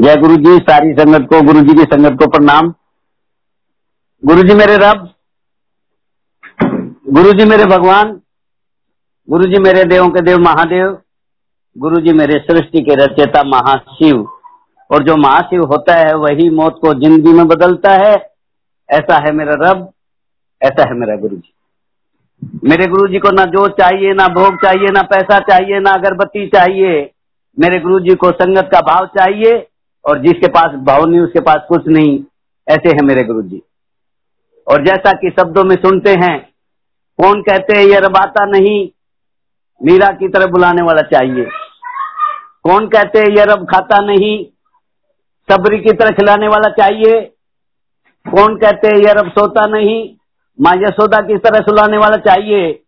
जय गुरु जी। सारी संगत को, गुरु जी की संगत को प्रणाम। गुरु जी मेरे रब, गुरु जी मेरे भगवान, गुरु जी मेरे देवों के देव महादेव, गुरु जी मेरे सृष्टि के रचयिता महाशिव। और जो महाशिव होता है वही मौत को जिंदगी में बदलता है। ऐसा है मेरा रब, ऐसा है मेरा गुरु जी। मेरे गुरु जी को ना जो चाहिए, ना भोग चाहिए, ना पैसा चाहिए, ना अगरबत्ती चाहिए। मेरे गुरु जी को संगत का भाव चाहिए, और जिसके पास भाव नहीं उसके पास कुछ नहीं। ऐसे है मेरे गुरु जी। और जैसा कि शब्दों में सुनते हैं, कौन कहते हैं ये रबाता नहीं, मीरा की तरह बुलाने वाला चाहिए। कौन कहते हैं ये रब खाता नहीं, सबरी की तरह खिलाने वाला चाहिए। कौन कहते हैं ये रब सोता नहीं, माँ यशोदा की तरह सुलाने वाला चाहिए।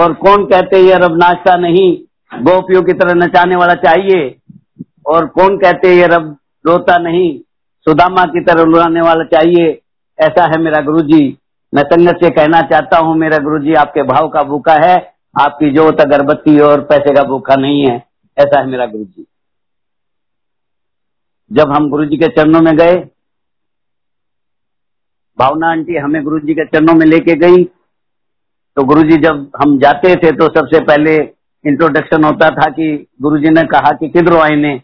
और कौन कहते हैं ये रब नाचता नहीं, गोपियों की तरह नचाने वाला चाहिए। और कौन कहते हैं ये रब रोता नहीं, सुदामा की तरह रुलाने वाला चाहिए। ऐसा है मेरा गुरुजी। मैं संगत से कहना चाहता हूँ, मेरा गुरुजी आपके भाव का भूखा है, आपकी जोत अगरबत्ती और पैसे का भूखा नहीं है। ऐसा है मेरा गुरुजी। जब हम गुरुजी के चरणों में गए, भावना आंटी हमें गुरुजी के चरणों में लेके गई, तो गुरुजी जब हम जाते थे तो सबसे पहले इंट्रोडक्शन होता था कि गुरुजी ने कहा कि किधरों आए ने,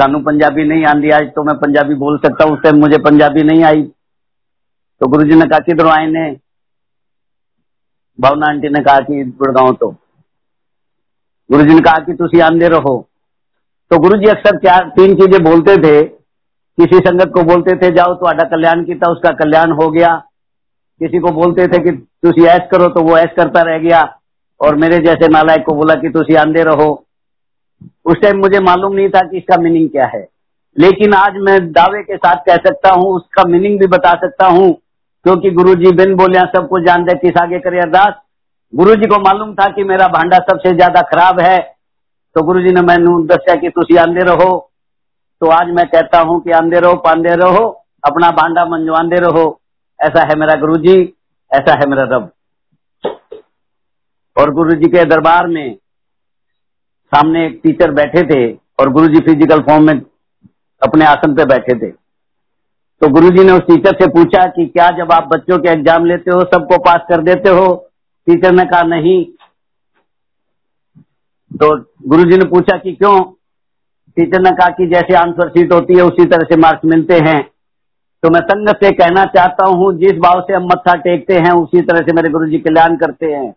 सानू पंजाबी नहीं आंदी। आज तो मैं पंजाबी बोल सकता हूँ, उस टाइम मुझे पंजाबी नहीं आई। तो गुरुजी ने कहा किधरों आए ने, भावना आंटी ने कहा कि गुड़गांव तो। गुरुजी ने कहा कि तुसी आंदे रहो। तो गुरुजी अक्सर चार तीन चीजें बोलते थे। किसी संगत को बोलते थे जाओ तुहाडा कल्याण कीता, उसका कल्याण हो गया। किसी को बोलते थे कि तुसी ऐश करो, तो वो ऐश करता रह गया। और मेरे जैसे नालायक को बोला कि तुसी आंदे रहो। उस टाइम मुझे मालूम नहीं था कि इसका मीनिंग क्या है, लेकिन आज मैं दावे के साथ कह सकता हूँ, उसका मीनिंग भी बता सकता हूँ। क्योंकि गुरुजी बिन बोलिया सब कुछ जानते, किस आगे करे अरदास। गुरुजी को मालूम था कि मेरा भांडा सबसे ज्यादा खराब है, तो गुरुजी ने मैनू दस्या कि तुसी आंदे रहो। तो आज मैं कहता हूँ कि आंदे रहो, पांदे रहो, अपना भांडा मंजवांदे रहो। ऐसा है मेरा गुरुजी, ऐसा है मेरा रब। और गुरुजी के दरबार में सामने एक टीचर बैठे थे, और गुरुजी फिजिकल फॉर्म में अपने आसन पे बैठे थे। तो गुरुजी ने उस टीचर से पूछा कि क्या जब आप बच्चों के एग्जाम लेते हो सबको पास कर देते हो? टीचर ने कहा नहीं। तो गुरुजी ने पूछा कि क्यों? टीचर ने कहा कि जैसे आंसर शीट होती है उसी तरह से मार्क्स मिलते हैं। तो मैं संगत से कहना चाहता हूँ, जिस भाव से हम मत्था टेकते हैं उसी तरह से मेरे गुरुजी कल्याण करते हैं।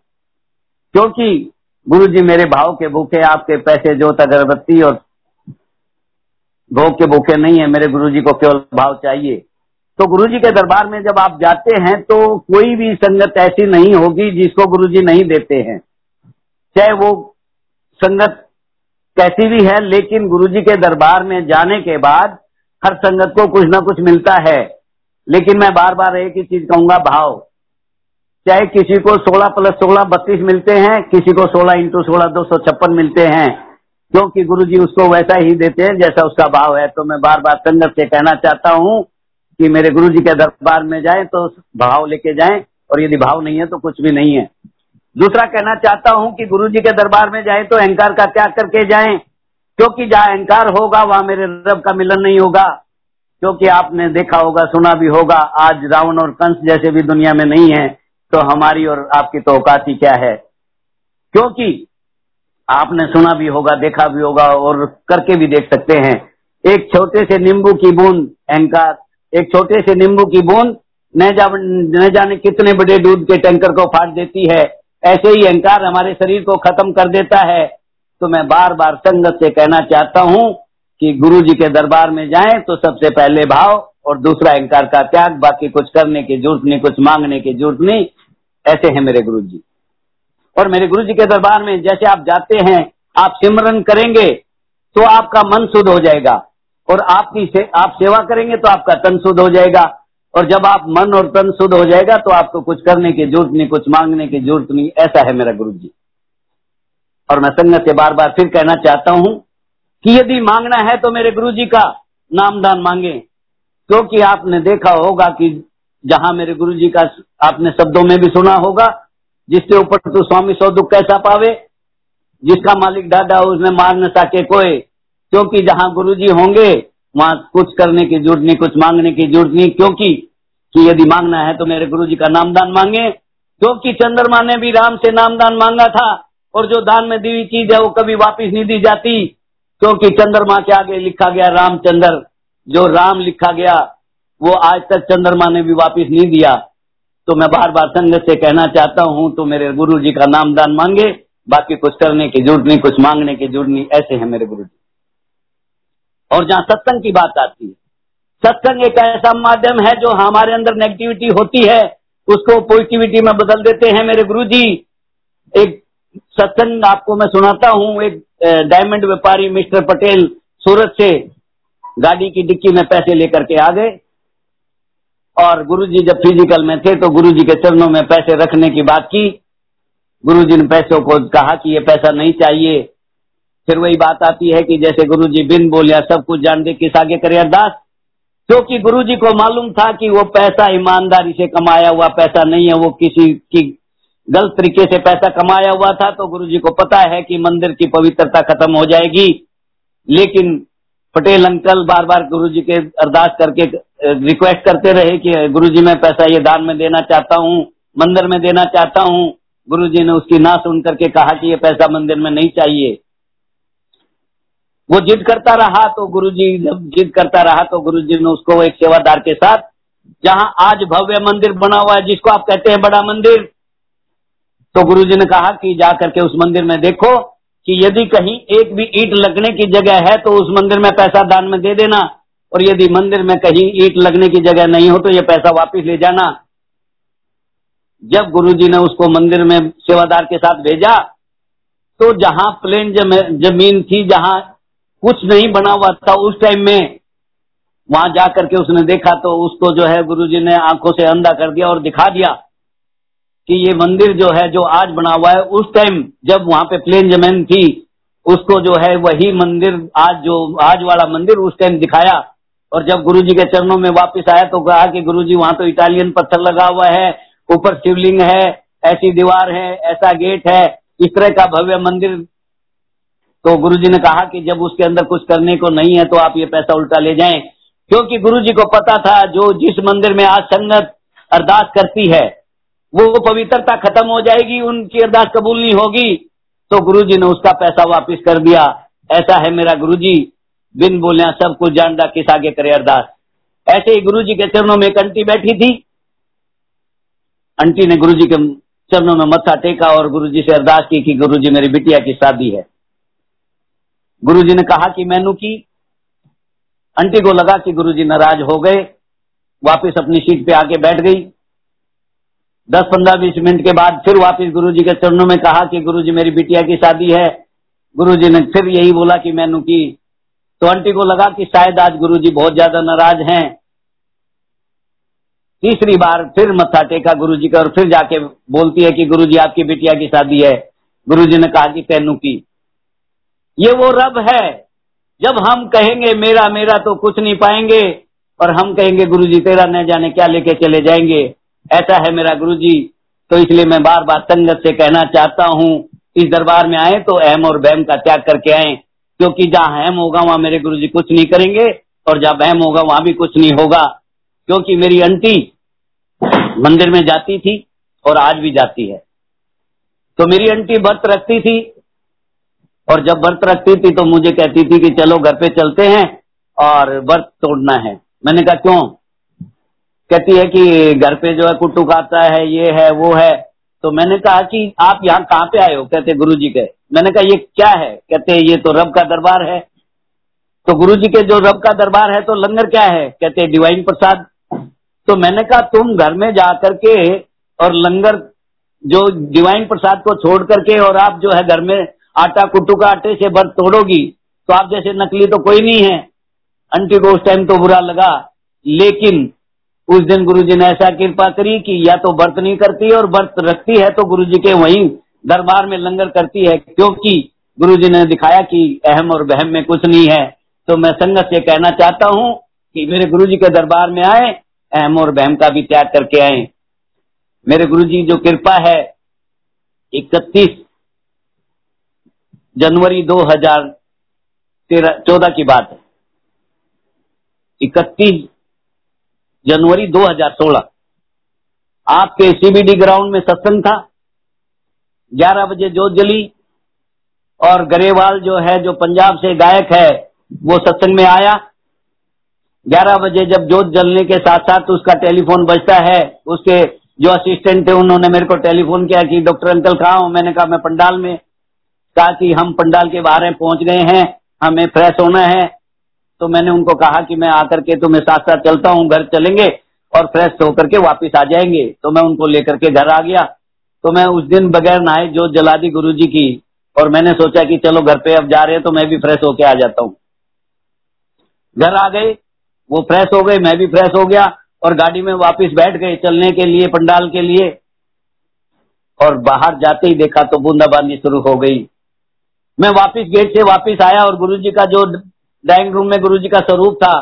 क्योंकि गुरुजी मेरे भाव के भूखे, आपके पैसे, जोत, अगरबत्ती और भोग के भूखे नहीं है। मेरे गुरुजी को केवल भाव चाहिए। तो गुरुजी के दरबार में जब आप जाते हैं तो कोई भी संगत ऐसी नहीं होगी जिसको गुरुजी नहीं देते हैं, चाहे वो संगत कैसी भी है। लेकिन गुरुजी के दरबार में जाने के बाद हर संगत को कुछ ना कुछ मिलता है। लेकिन मैं बार बार एक ही चीज कहूंगा, भाव। चाहे किसी को 16+16=32 मिलते हैं, किसी को 16×16=256 मिलते हैं, क्योंकि गुरुजी उसको वैसा ही देते हैं जैसा उसका भाव है। तो मैं बार बार संगत से कहना चाहता हूँ कि मेरे गुरुजी के दरबार में जाएं तो भाव लेके जाएं, और यदि भाव नहीं है तो कुछ भी नहीं है। दूसरा कहना चाहता हूँ कि गुरुजी के दरबार में जाएं तो अहंकार का त्याग करके जाएं, क्योंकि जहाँ अहंकार होगा वहाँ मेरे रब का मिलन नहीं होगा। क्योंकि आपने देखा होगा, सुना भी होगा, आज रावण और कंस जैसे भी दुनिया में नहीं है, तो हमारी और आपकी तो औकात ही क्या है। क्योंकि आपने सुना भी होगा, देखा भी होगा, और करके भी देख सकते हैं। एक छोटे से नींबू की बूंद अहंकार, एक छोटे से नींबू की बूंद न जाने कितने बड़े दूध के टैंकर को फाड़ देती है। ऐसे ही अहंकार हमारे शरीर को खत्म कर देता है। तो मैं बार बार संगत से कहना चाहता हूँ कि गुरुजी के दरबार में जाए तो सबसे पहले भाव, और दूसरा अहंकार का त्याग। बाकी कुछ करने की जरूरत नहीं, कुछ मांगने की जरूरत नहीं। ऐसे हैं मेरे गुरुजी। और मेरे गुरुजी के दरबार में जैसे आप जाते हैं, आप सिमरन करेंगे तो आपका मन शुद्ध हो जाएगा, और आप सेवा करेंगे तो आपका तन शुद्ध हो जाएगा। और जब आप मन और तन शुद्ध हो जाएगा तो आपको कुछ करने की जरूरत नहीं, कुछ मांगने की जरूरत नहीं। ऐसा है मेरा गुरुजी। और मैं संगत से बार बार फिर कहना चाहता हूँ कि यदि मांगना है तो मेरे गुरुजी का नामदान मांगे, क्योंकि आपने देखा होगा कि जहां मेरे गुरुजी का आपने शब्दों में भी सुना होगा, जिसके ऊपर तू स्वामी सौ दुख कैसा पावे, जिसका मालिक डाढ़ा उसने मार न सके कोई। क्योंकि जहाँ गुरुजी होंगे वहाँ कुछ करने की जरूरत नहीं, कुछ मांगने की जरूरत नहीं, क्योंकि कि यदि मांगना है तो मेरे गुरुजी का नामदान मांगे, क्योंकि चंद्रमा ने भी राम से नामदान मांगा था और जो दान में दी हुई चीज है वो कभी वापिस नहीं दी जाती, क्योंकि चंद्रमा के आगे लिखा गया रामचंद्र, जो राम लिखा गया वो आज तक चंद्रमा ने भी वापिस नहीं दिया। तो मैं बार बार संगत से कहना चाहता हूँ, तो मेरे गुरु जी का नाम दान मांगे, बाकी कुछ करने की जरूरत नहीं, कुछ मांगने की जरूरत नहीं, ऐसे है मेरे गुरु जी। और जहाँ सत्संग की बात आती है, सत्संग एक ऐसा माध्यम है जो हमारे अंदर नेगेटिविटी होती है उसको पॉजिटिविटी में बदल देते हैं मेरे गुरु जी। एक सत्संग आपको मैं सुनाता हूँ, एक डायमंड व्यापारी मिस्टर पटेल सूरत से गाड़ी की डिक्की में पैसे लेकर के आ गए और गुरुजी जब फिजिकल में थे तो गुरुजी के चरणों में पैसे रखने की बात की। गुरुजी ने पैसों को कहा कि ये पैसा नहीं चाहिए। फिर वही बात आती है कि जैसे गुरुजी बिन बोलिया सब कुछ जान दे किस आगे करे अरदास, क्योंकि गुरुजी को मालूम था कि वो पैसा ईमानदारी से कमाया हुआ पैसा नहीं है, वो किसी की गलत तरीके से पैसा कमाया हुआ था। तो गुरुजी को पता है कि मंदिर की पवित्रता खत्म हो जाएगी, लेकिन पटेल अंकल बार बार गुरुजी के अरदास करके रिक्वेस्ट करते रहे कि गुरुजी मैं पैसा ये दान में देना चाहता हूँ, मंदिर में देना चाहता हूँ। गुरुजी ने उसकी ना सुन करके कहा कि ये पैसा मंदिर में नहीं चाहिए। वो जिद करता रहा, तो गुरुजी जब जिद करता रहा तो गुरुजी ने उसको एक सेवादार के साथ, जहाँ आज भव्य मंदिर बना हुआ है जिसको आप कहते हैं बड़ा मंदिर, तो गुरुजी ने कहा कि जा करके उस मंदिर में देखो कि यदि कहीं एक भी ईंट लगने की जगह है तो उस मंदिर में पैसा दान में दे देना, और यदि मंदिर में कहीं ईंट लगने की जगह नहीं हो तो ये पैसा वापस ले जाना। जब गुरुजी ने उसको मंदिर में सेवादार के साथ भेजा तो जहां प्लेन जमीन थी, जहां कुछ नहीं बना हुआ था उस टाइम में, वहां जा करके उसने देखा तो उसको जो है गुरुजी ने आंखों से अंधा कर दिया और दिखा दिया कि ये मंदिर जो है जो आज बना हुआ है, उस टाइम जब वहां पे प्लेन जमीन थी उसको जो है वही मंदिर, आज जो आज वाला मंदिर उस टाइम दिखाया। और जब गुरुजी के चरणों में वापस आया तो कहा कि गुरुजी वहां तो इटालियन पत्थर लगा हुआ है, ऊपर शिवलिंग है, ऐसी दीवार है, ऐसा गेट है, इस तरह का भव्य मंदिर। तो गुरुजी ने कहा कि जब उसके अंदर कुछ करने को नहीं है तो आप ये पैसा उल्टा ले जाएं, क्योंकि गुरुजी को पता था जो जिस मंदिर में आज संगत अरदास करती है वो पवित्रता खत्म हो जाएगी, उनकी अरदास कबूल नहीं होगी। तो गुरुजी ने उसका पैसा वापस कर दिया। ऐसा है मेरा गुरुजी, बिन बोले सब कुछ जानता किस आगे करे अरदास। ऐसे ही गुरुजी के चरणों में एक आंटी बैठी थी, आंटी ने गुरुजी के चरणों में मत्था टेका और गुरुजी से अरदास की कि गुरुजी मेरी बिटिया की शादी है। गुरुजी ने कहा कि मैनू की। आंटी को लगा कि गुरुजी नाराज हो गए, वापिस अपनी सीट पे आके बैठ गई। 10-15-20 मिनट के बाद फिर वापस गुरुजी के चरणों में कहा कि गुरुजी मेरी बिटिया की शादी है। गुरुजी ने फिर यही बोला कि मैनू की। तो आंटी को लगा कि शायद आज गुरुजी बहुत ज्यादा नाराज हैं। तीसरी बार फिर मत्था टेका गुरुजी का और फिर जाके बोलती है कि गुरुजी आपकी बिटिया की शादी है। गुरुजी ने कहा कि तैनू की। ये वो रब है, जब हम कहेंगे मेरा मेरा तो कुछ नहीं पाएंगे, और हम कहेंगे गुरुजी तेरा न जाने क्या लेके चले जाएंगे। ऐसा है मेरा गुरुजी। तो इसलिए मैं बार बार संगत से कहना चाहता हूँ, इस दरबार में आए तो अहम और बहम का त्याग करके आए, क्योंकि जहाँ अहम होगा वहाँ मेरे गुरुजी कुछ नहीं करेंगे और जहाँ बहम होगा वहाँ भी कुछ नहीं होगा। क्योंकि मेरी आंटी मंदिर में जाती थी और आज भी जाती है। तो मेरी आंटी व्रत रखती थी, और जब व्रत रखती थी तो मुझे कहती थी कि चलो घर पे चलते हैं और व्रत तोड़ना है। मैंने कहा क्यों? कहती है कि घर पे जो है कुट्टू खाता है, ये है वो है। तो मैंने कहा कि आप यहाँ कहाँ पे आए हो? कहते गुरुजी के। मैंने कहा ये क्या है? कहते ये तो रब का दरबार है। तो गुरुजी के जो रब का दरबार है तो लंगर क्या है? कहते डिवाइन प्रसाद। तो मैंने कहा तुम घर में जा करके और लंगर जो डिवाइन प्रसाद को छोड़ करके और आप जो है घर में आटा कुट्टू का आटे से व्रत तोड़ोगी तो आप जैसे नकली तो कोई नहीं है। आंटी को उस टाइम तो बुरा लगा, लेकिन उस दिन गुरुजी ने ऐसा कृपा करी कि या तो व्रत नहीं करती और व्रत रखती है तो गुरुजी के वहीं दरबार में लंगर करती है, क्योंकि गुरुजी ने दिखाया कि अहम और बहम में कुछ नहीं है। तो मैं संगत से कहना चाहता हूँ कि मेरे गुरुजी के दरबार में आए, अहम और बहम का भी त्याग करके आए। मेरे गुरुजी जो कृपा है, 31 जनवरी 2000 14 की बात है, 31 जनवरी 2016 आपके सीबीडी ग्राउंड में सत्संग था। 11 बजे जोत जली और गरेवाल जो है, जो पंजाब से गायक है, वो सत्संग में आया। 11 बजे जब जोत जलने के साथ साथ उसका टेलीफोन बजता है, उसके जो असिस्टेंट थे उन्होंने मेरे को टेलीफोन किया कि डॉक्टर अंकल कहाँ हो? मैंने कहा मैं पंडाल में। कहा कि हम पंडाल के बाहर पहुंच गए हैं, हमें फ्रेश होना है। तो मैंने उनको कहा कि मैं आकर के तुम्हें साथ साथ चलता हूँ, घर चलेंगे और फ्रेश होकर के वापिस आ जाएंगे। तो मैं उनको लेकर के घर आ गया। तो मैं उस दिन बगैर नहाए जोत जला दी गुरु जी की, और मैंने सोचा कि चलो घर पे अब जा रहे हैं तो मैं भी फ्रेश होके आ जाता हूँ। घर आ गए, वो फ्रेश हो गए, मैं भी फ्रेश हो गया और गाड़ी में वापस बैठ गए चलने के लिए पंडाल के लिए। और बाहर जाते ही देखा तो बूंदाबांदी शुरू हो गई। मैं वापस गेट से वापस आया और गुरुजी का जो डाइनिंग रूम में गुरुजी का स्वरूप था,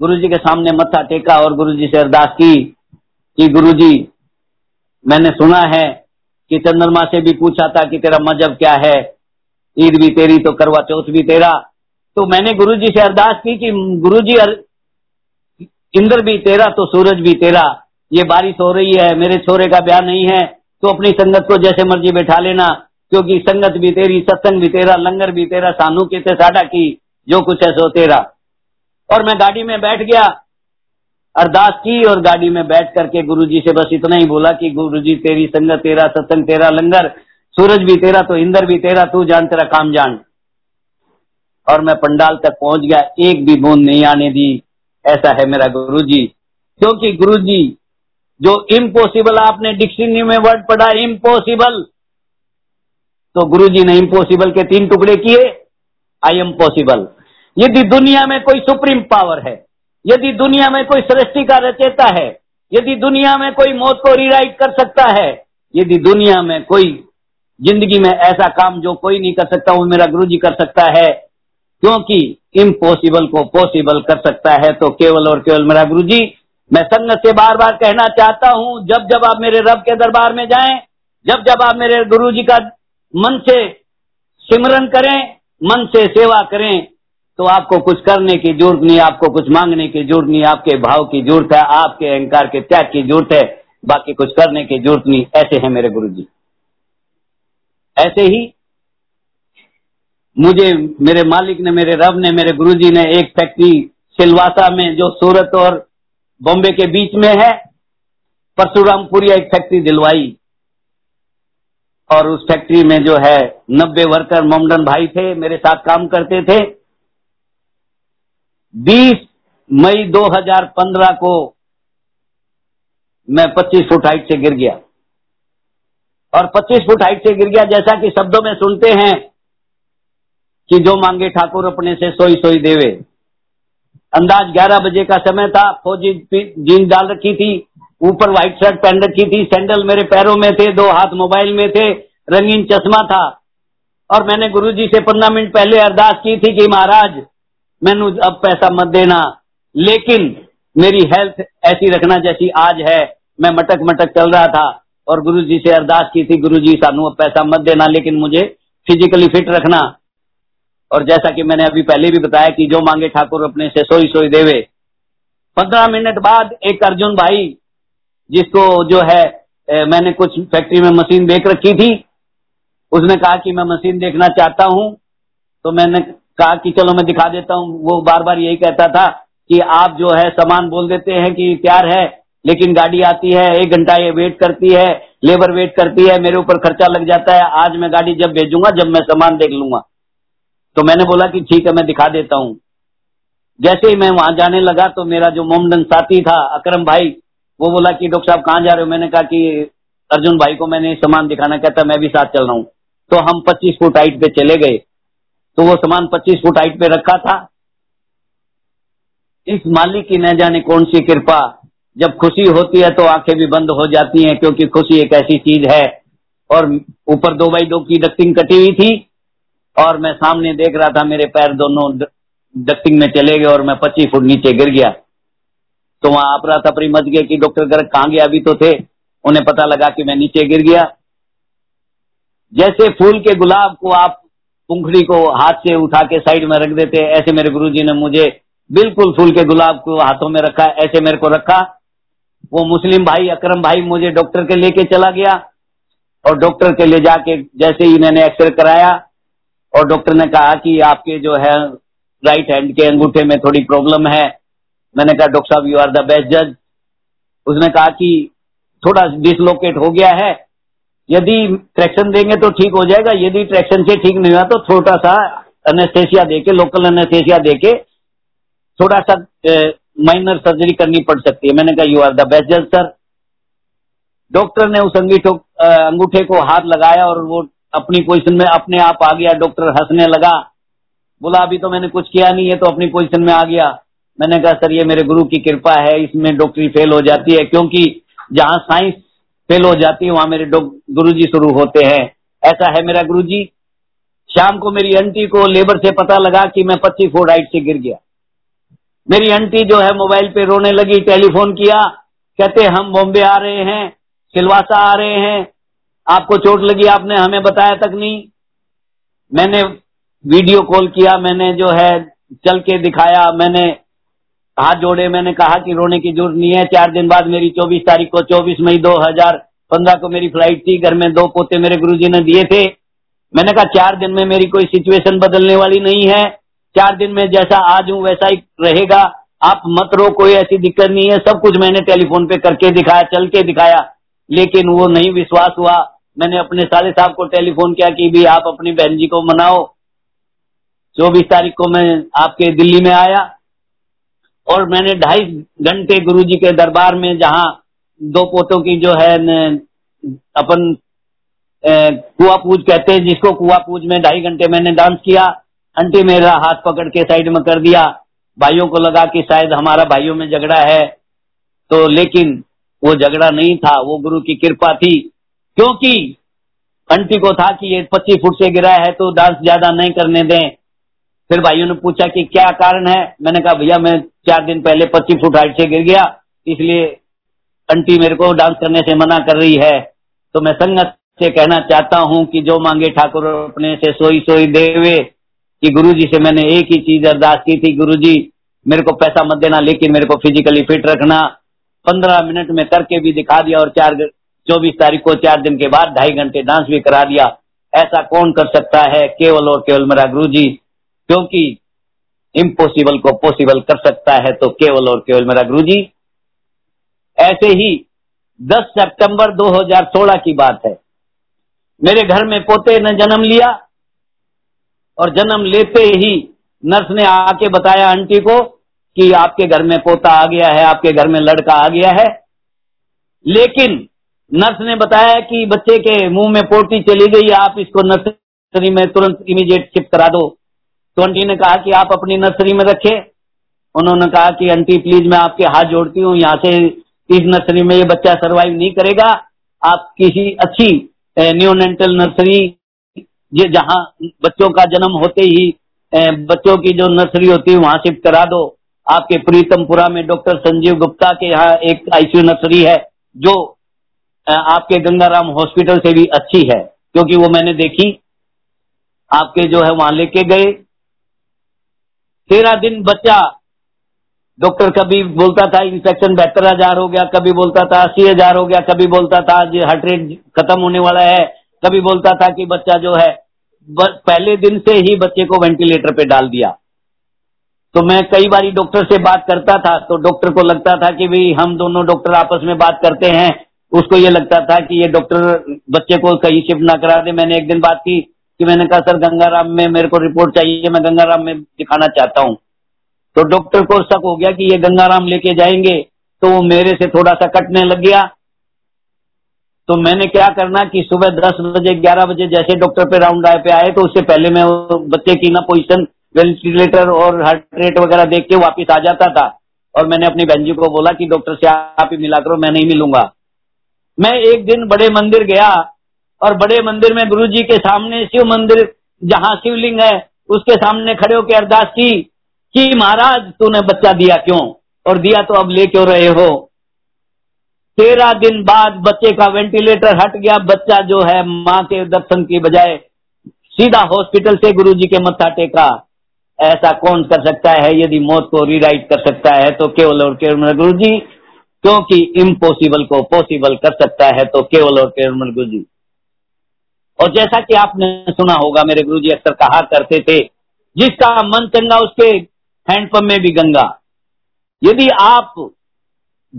गुरुजी के सामने मत्था टेका और गुरुजी से अरदास की कि गुरुजी मैंने सुना है कि चंद्रमा से भी पूछा था कि तेरा मजहब क्या है, ईद भी तेरी तो करवा चौथ भी तेरा। तो मैंने गुरुजी से अरदास की कि गुरुजी इंद्र भी तेरा तो सूरज भी तेरा, ये बारिश हो रही है, मेरे छोरे का ब्याह नहीं है, तो अपनी संगत को जैसे मर्जी बैठा लेना, क्योंकि संगत भी तेरी, सत्संग भी तेरा, लंगर भी तेरा, सानू के से साडा की जो कुछ है सो तेरा। और मैं गाड़ी में बैठ गया, अरदास की और गाड़ी में बैठ करके गुरुजी से बस इतना ही बोला कि गुरुजी तेरी संगत तेरा, सत्संग तेरा, लंगर, सूरज भी तेरा तो इंद्र भी तेरा, तू जान तेरा काम जान। और मैं पंडाल तक पहुंच गया, एक भी बूंद नहीं आने दी। ऐसा है मेरा गुरुजी। क्योंकि गुरुजी जो इम्पॉसिबल, आपने डिक्शनरी में वर्ड पढ़ा इम्पॉसिबल, तो गुरुजी ने इम्पॉसिबल के 3 टुकड़े किए, आई एम पॉसिबल। यदि दुनिया में कोई सुप्रीम पावर है, यदि दुनिया में कोई सृष्टि का रचेता है, यदि दुनिया में कोई मौत को रिराइट कर सकता है, यदि दुनिया में कोई जिंदगी में ऐसा काम जो कोई नहीं कर सकता, वो मेरा गुरुजी कर सकता है। क्योंकि इम्पॉसिबल को पॉसिबल कर सकता है तो केवल और केवल मेरा गुरुजी। मैं संगत से बार बार कहना चाहता हूँ, जब जब आप मेरे रब के दरबार में जाएं, जब जब आप मेरे गुरुजी का मन से सिमरन करें, मन से सेवा करें, तो आपको कुछ करने की जरूरत नहीं, आपको कुछ मांगने की जरूरत नहीं, आपके भाव की जरूरत है, आपके अहंकार के त्याग की जरूरत है, बाकी कुछ करने की जरूरत नहीं। ऐसे हैं मेरे गुरुजी। ऐसे ही मुझे मेरे मालिक ने, मेरे रब ने, मेरे गुरुजी ने एक फैक्ट्री सिलवासा में, जो सूरत और बॉम्बे के बीच में है, परशुरामपुरिया एक फैक्ट्री दिलवाई। और उस फैक्ट्री में जो है 90 वर्कर मोमडन भाई थे, मेरे साथ काम करते थे। 20 मई 2015 को मैं 25 फुट हाइट से गिर गया। और 25 फुट हाइट से गिर गया, जैसा कि शब्दों में सुनते हैं कि जो मांगे ठाकुर अपने से सोई सोई देवे। अंदाज 11 बजे का समय था, फौजी जीन डाल रखी थी, ऊपर व्हाइट शर्ट पहन रखी थी, सैंडल मेरे पैरों में थे, 2 हाथ मोबाइल में थे, रंगीन चश्मा था। और मैंने गुरुजी से 15 मिनट पहले अरदास की थी कि महाराज मैनू अब पैसा मत देना, लेकिन मेरी हेल्थ ऐसी रखना जैसी आज है। मैं मटक मटक चल रहा था और गुरुजी से अरदास की थी, गुरुजी सानू अब पैसा मत देना, लेकिन मुझे फिजिकली फिट रखना। और जैसा कि मैंने अभी पहले भी बताया कि जो मांगे ठाकुर अपने से सोई सोई देवे। 15 मिनट बाद एक अर्जुन भाई, जिसको जो है मैंने कुछ फैक्ट्री में मशीन देख रखी थी, उसने कहा कि मैं मशीन देखना चाहता हूँ। तो मैंने कहा कि चलो मैं दिखा देता हूँ। वो बार बार यही कहता था कि आप जो है सामान बोल देते हैं कि तैयार है, लेकिन गाड़ी आती है, 1 घंटा ये वेट करती है, लेबर वेट करती है, मेरे ऊपर खर्चा लग जाता है। आज मैं गाड़ी जब भेजूंगा, जब मैं सामान देख लूंगा। तो मैंने बोला कि ठीक है, मैं दिखा देता हूँ। जैसे ही मैं वहां जाने लगा तो मेरा जो मोमडन साथी था अकरम भाई, वो बोला कि डॉक्टर साहब कहाँ जा रहे हो? मैंने कहा कि अर्जुन भाई को मैंने सामान दिखाना, कहता मैं भी साथ चल रहा हूँ। तो हम 25 फुट हाइट पे चले गए। तो वो सामान 25 फुट हाइट पे रखा था। इस मालिक की न जाने कौन सी कृपा, जब खुशी होती है तो आंखें भी बंद हो जाती हैं, क्योंकि खुशी एक ऐसी चीज है। और ऊपर 2x2 की डक्टिंग कटी हुई थी और मैं सामने देख रहा था, मेरे पैर दोनों डक्टिंग में चले गए और मैं 25 फुट नीचे गिर गया। तो वहां आपरा तपरी मच गया कि डॉक्टर गर्ग कहाँ गया? अभी तो थे। उन्हें पता लगा कि मैं नीचे गिर गया। जैसे फूल के गुलाब को आप पुंखड़ी को हाथ से उठा के साइड में रख देते, ऐसे मेरे गुरुजी ने मुझे बिल्कुल फूल के गुलाब को हाथों में रखा, ऐसे मेरे को रखा। वो मुस्लिम भाई अकरम भाई मुझे डॉक्टर के लेके चला गया और डॉक्टर के ले जाके जैसे ही मैंने एक्सरे कराया और डॉक्टर ने कहा कि आपके जो है राइट हैंड के अंगूठे में थोड़ी प्रॉब्लम है। मैंने कहा डॉक्टर साहब यू आर द बेस्ट जज। उसने कहा कि थोड़ा डिसलोकेट हो गया है, यदि ट्रैक्शन देंगे तो ठीक हो जाएगा, यदि ट्रैक्शन से ठीक नहीं हुआ तो छोटा सा एनेस्थेसिया देके, लोकल एनेस्थेसिया देके थोड़ा सा माइनर सर्जरी करनी पड़ सकती है। मैंने कहा यू आर द बेस्ट जज सर। डॉक्टर ने उस अंगूठे को हाथ लगाया और वो अपनी पोजीशन में अपने आप आ गया। डॉक्टर हंसने लगा, बोला अभी तो मैंने कुछ किया नहीं है तो अपनी पोजीशन में आ गया। मैंने कहा सर ये मेरे गुरु की कृपा है, इसमें डॉक्टरी फेल हो जाती है, क्योंकि जहाँ साइंस फेल हो जाती है वहां मेरे गुरुजी शुरू होते हैं। ऐसा है मेरा गुरुजी। शाम को मेरी आंटी को लेबर से पता लगा कि मैं 25 फुट हाइट से गिर गया। मेरी आंटी जो है मोबाइल पे रोने लगी, टेलीफोन किया, कहते हम बॉम्बे आ रहे हैं, सिलवासा आ रहे हैं, आपको चोट लगी, आपने हमें बताया तक नहीं। मैंने वीडियो कॉल किया, मैंने जो है चल के दिखाया, मैंने हाथ जोड़े, मैंने कहा कि रोने की जरूरत नहीं है। 4 दिन बाद मेरी 24 मई 2015 को मेरी फ्लाइट थी। घर में 2 पोते मेरे गुरुजी ने दिए थे। मैंने कहा 4 दिन में मेरी कोई सिचुएशन बदलने वाली नहीं है, 4 दिन में जैसा आज हूँ वैसा ही रहेगा, आप मत रो, कोई ऐसी दिक्कत नहीं है। सब कुछ मैंने टेलीफोन पे करके दिखाया, चल के दिखाया, लेकिन वो नहीं विश्वास हुआ। मैंने अपने साले साहब को टेलीफोन किया कि भी आप अपनी बहन जी को मनाओ। 24 तारीख को मैं आपके दिल्ली में आया और मैंने 2.5 घंटे गुरुजी के दरबार में, जहाँ 2 पोतों की जो है अपन कुआ पूज कहते हैं जिसको, कुआ पूज में 2.5 घंटे मैंने डांस किया। आंटी मेरा हाथ पकड़ के साइड में कर दिया। भाइयों को लगा कि शायद हमारा भाइयों में झगड़ा है, तो लेकिन वो झगड़ा नहीं था, वो गुरु की कृपा थी। क्योंकि आंटी को था कि ये 25 फुट से गिरा है तो डांस ज्यादा नहीं करने दें। फिर भाइयों ने पूछा कि क्या कारण है। मैंने कहा भैया मैं 4 दिन पहले 25 फुट हाइट से गिर गया, इसलिए आंटी मेरे को डांस करने से मना कर रही है। तो मैं संगत से कहना चाहता हूँ कि जो मांगे ठाकुर अपने से सोई सोई देवे, कि गुरुजी से मैंने एक ही चीज अरदास की थी, गुरुजी मेरे को पैसा मत देना लेकिन मेरे को फिजिकली फिट रखना। 15 मिनट में करके भी दिखा दिया और 24 तारीख को 4 दिन के बाद 2.5 घंटे डांस भी करा दिया। ऐसा कौन कर सकता है? केवल और केवल मेरा गुरुजी, क्योंकि इम्पॉसिबल को पॉसिबल कर सकता है तो केवल और केवल मेरा गुरुजी। ऐसे ही 10 सितंबर 2016 की बात है, मेरे घर में पोते ने जन्म लिया और जन्म लेते ही नर्स ने आके बताया आंटी को कि आपके घर में पोता आ गया है, आपके घर में लड़का आ गया है। लेकिन नर्स ने बताया कि बच्चे के मुंह में पोटी चली गई, आप इसको नर्सरी में तुरंत इमीडिएट शिफ्ट करा दो। तो आंटी ने कहा कि आप अपनी नर्सरी में रखें। उन्होंने कहा कि आंटी प्लीज मैं आपके हाथ जोड़ती हूँ, यहाँ से इस नर्सरी में ये बच्चा सर्वाइव नहीं करेगा, आप किसी अच्छी नियोनेंटल नर्सरी, ये जहाँ बच्चों का जन्म होते ही बच्चों की जो नर्सरी होती है वहां शिफ्ट करा दो। आपके प्रीतमपुरा में डॉक्टर संजीव गुप्ता के यहाँ एक आईसीयू नर्सरी है जो आपके गंगाराम हॉस्पिटल से भी अच्छी है, क्योंकि वो मैंने देखी। आपके जो है वहां लेके गए। 13 दिन बच्चा, डॉक्टर कभी बोलता था इंफेक्शन 72,000 हो गया, कभी बोलता था 80,000 हो गया, कभी बोलता था जी हार्ट रेट खत्म होने वाला है, कभी बोलता था कि बच्चा जो है, पहले दिन से ही बच्चे को वेंटिलेटर पे डाल दिया। तो मैं कई बारी डॉक्टर से बात करता था तो डॉक्टर को लगता था कि भाई हम दोनों डॉक्टर आपस में बात करते हैं, उसको ये लगता था कि ये डॉक्टर बच्चे को कहीं शिफ्ट ना करा दे। मैंने एक दिन बात की कि मैंने कहा सर गंगाराम में मेरे को रिपोर्ट चाहिए, मैं गंगाराम में दिखाना चाहता हूँ। तो डॉक्टर को शक हो गया कि ये गंगाराम लेके जाएंगे, तो वो मेरे से थोड़ा सा कटने लग गया। तो मैंने क्या करना कि सुबह 10 बजे 11 बजे जैसे डॉक्टर पे राउंड आए पे आए, तो उससे पहले मैं बच्चे की ना पोजीशन, वेंटिलेटर और हार्ट रेट वगैरह देख के वापिस आ जाता था। और मैंने अपनी बहन जी को बोला कि डॉक्टर से आप ही मिला करो, मैं नहीं मिलूंगा। मैं एक दिन बड़े मंदिर गया और बड़े मंदिर में गुरुजी के सामने शिव मंदिर, जहाँ शिवलिंग है, उसके सामने खड़े होकर अरदास की कि महाराज तूने बच्चा दिया क्यों, और दिया तो अब ले क्यों रहे हो। 13 दिन बाद बच्चे का वेंटिलेटर हट गया। बच्चा जो है माँ के दर्शन की बजाय सीधा हॉस्पिटल से गुरुजी के मत्था टेका। ऐसा कौन कर सकता है? यदि मौत को रीराइट कर सकता है तो केवल और केवल गुरुजी, क्योंकि इम्पॉसिबल को पॉसिबल कर सकता है तो केवल और केवल गुरुजी। और जैसा कि आपने सुना होगा, मेरे गुरुजी अक्सर कहा करते थे, जिसका मन चंगा उसके हैंडपंप में भी गंगा। यदि आप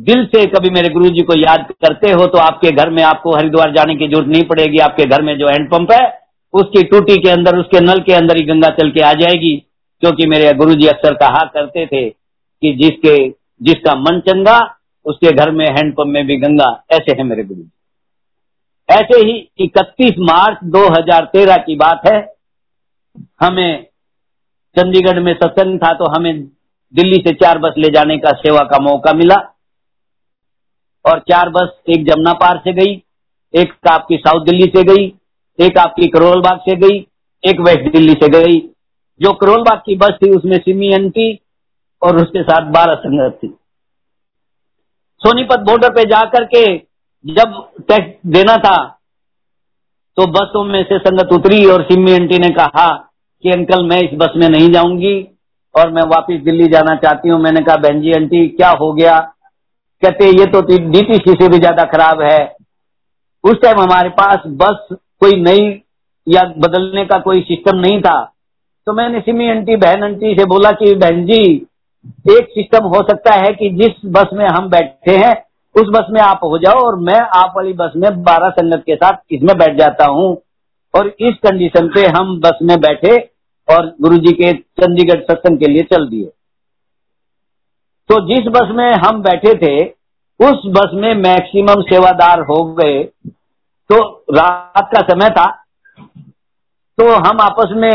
दिल से कभी मेरे गुरुजी को याद करते हो तो आपके घर में आपको हरिद्वार जाने की जरूरत नहीं पड़ेगी। आपके घर में जो हैंडपंप है उसकी टूटी के अंदर, उसके नल के अंदर ही गंगा चल के आ जाएगी, क्योंकि मेरे गुरुजी अक्सर कहा करते थे कि जिसका मन चंगा उसके घर में हैंडपंप में भी गंगा। ऐसे है मेरे गुरुजी। ऐसे ही 31 मार्च 2013 की बात है, हमें चंडीगढ़ में सत्संग था तो हमें दिल्ली से 4 बस ले जाने का सेवा का मौका मिला। और 4 बस, एक जमुना पार से गई, एक आपकी साउथ दिल्ली से गई, एक आपकी करोल बाग से गई, एक वेस्ट दिल्ली से गई। जो करोल बाग की बस थी उसमें सिमी आंटी और उसके साथ 12 संगत थी। सोनीपत बॉर्डर पे जाकर के जब टेस्ट देना था तो बसों में से संगत उतरी और सिमी आंटी ने कहा कि अंकल मैं इस बस में नहीं जाऊंगी और मैं वापस दिल्ली जाना चाहती हूँ। मैंने कहा बहन जी आंटी क्या हो गया? कहते ये तो डीटीसी से भी ज्यादा खराब है। उस टाइम हमारे पास बस कोई नई या बदलने का कोई सिस्टम नहीं था, तो मैंने सिमी आंटी, बहन आंटी से बोला कि बहन जी एक सिस्टम हो सकता है कि जिस बस में हम बैठे हैं उस बस में आप हो जाओ और मैं आप वाली बस में 12 संगत के साथ इसमें बैठ जाता हूँ। और इस कंडीशन पे हम बस में बैठे और गुरुजी के चंडीगढ़ सत्संग के लिए चल दिए। तो जिस बस में हम बैठे थे उस बस में मैक्सिमम सेवादार हो गए। तो रात का समय था, तो हम आपस में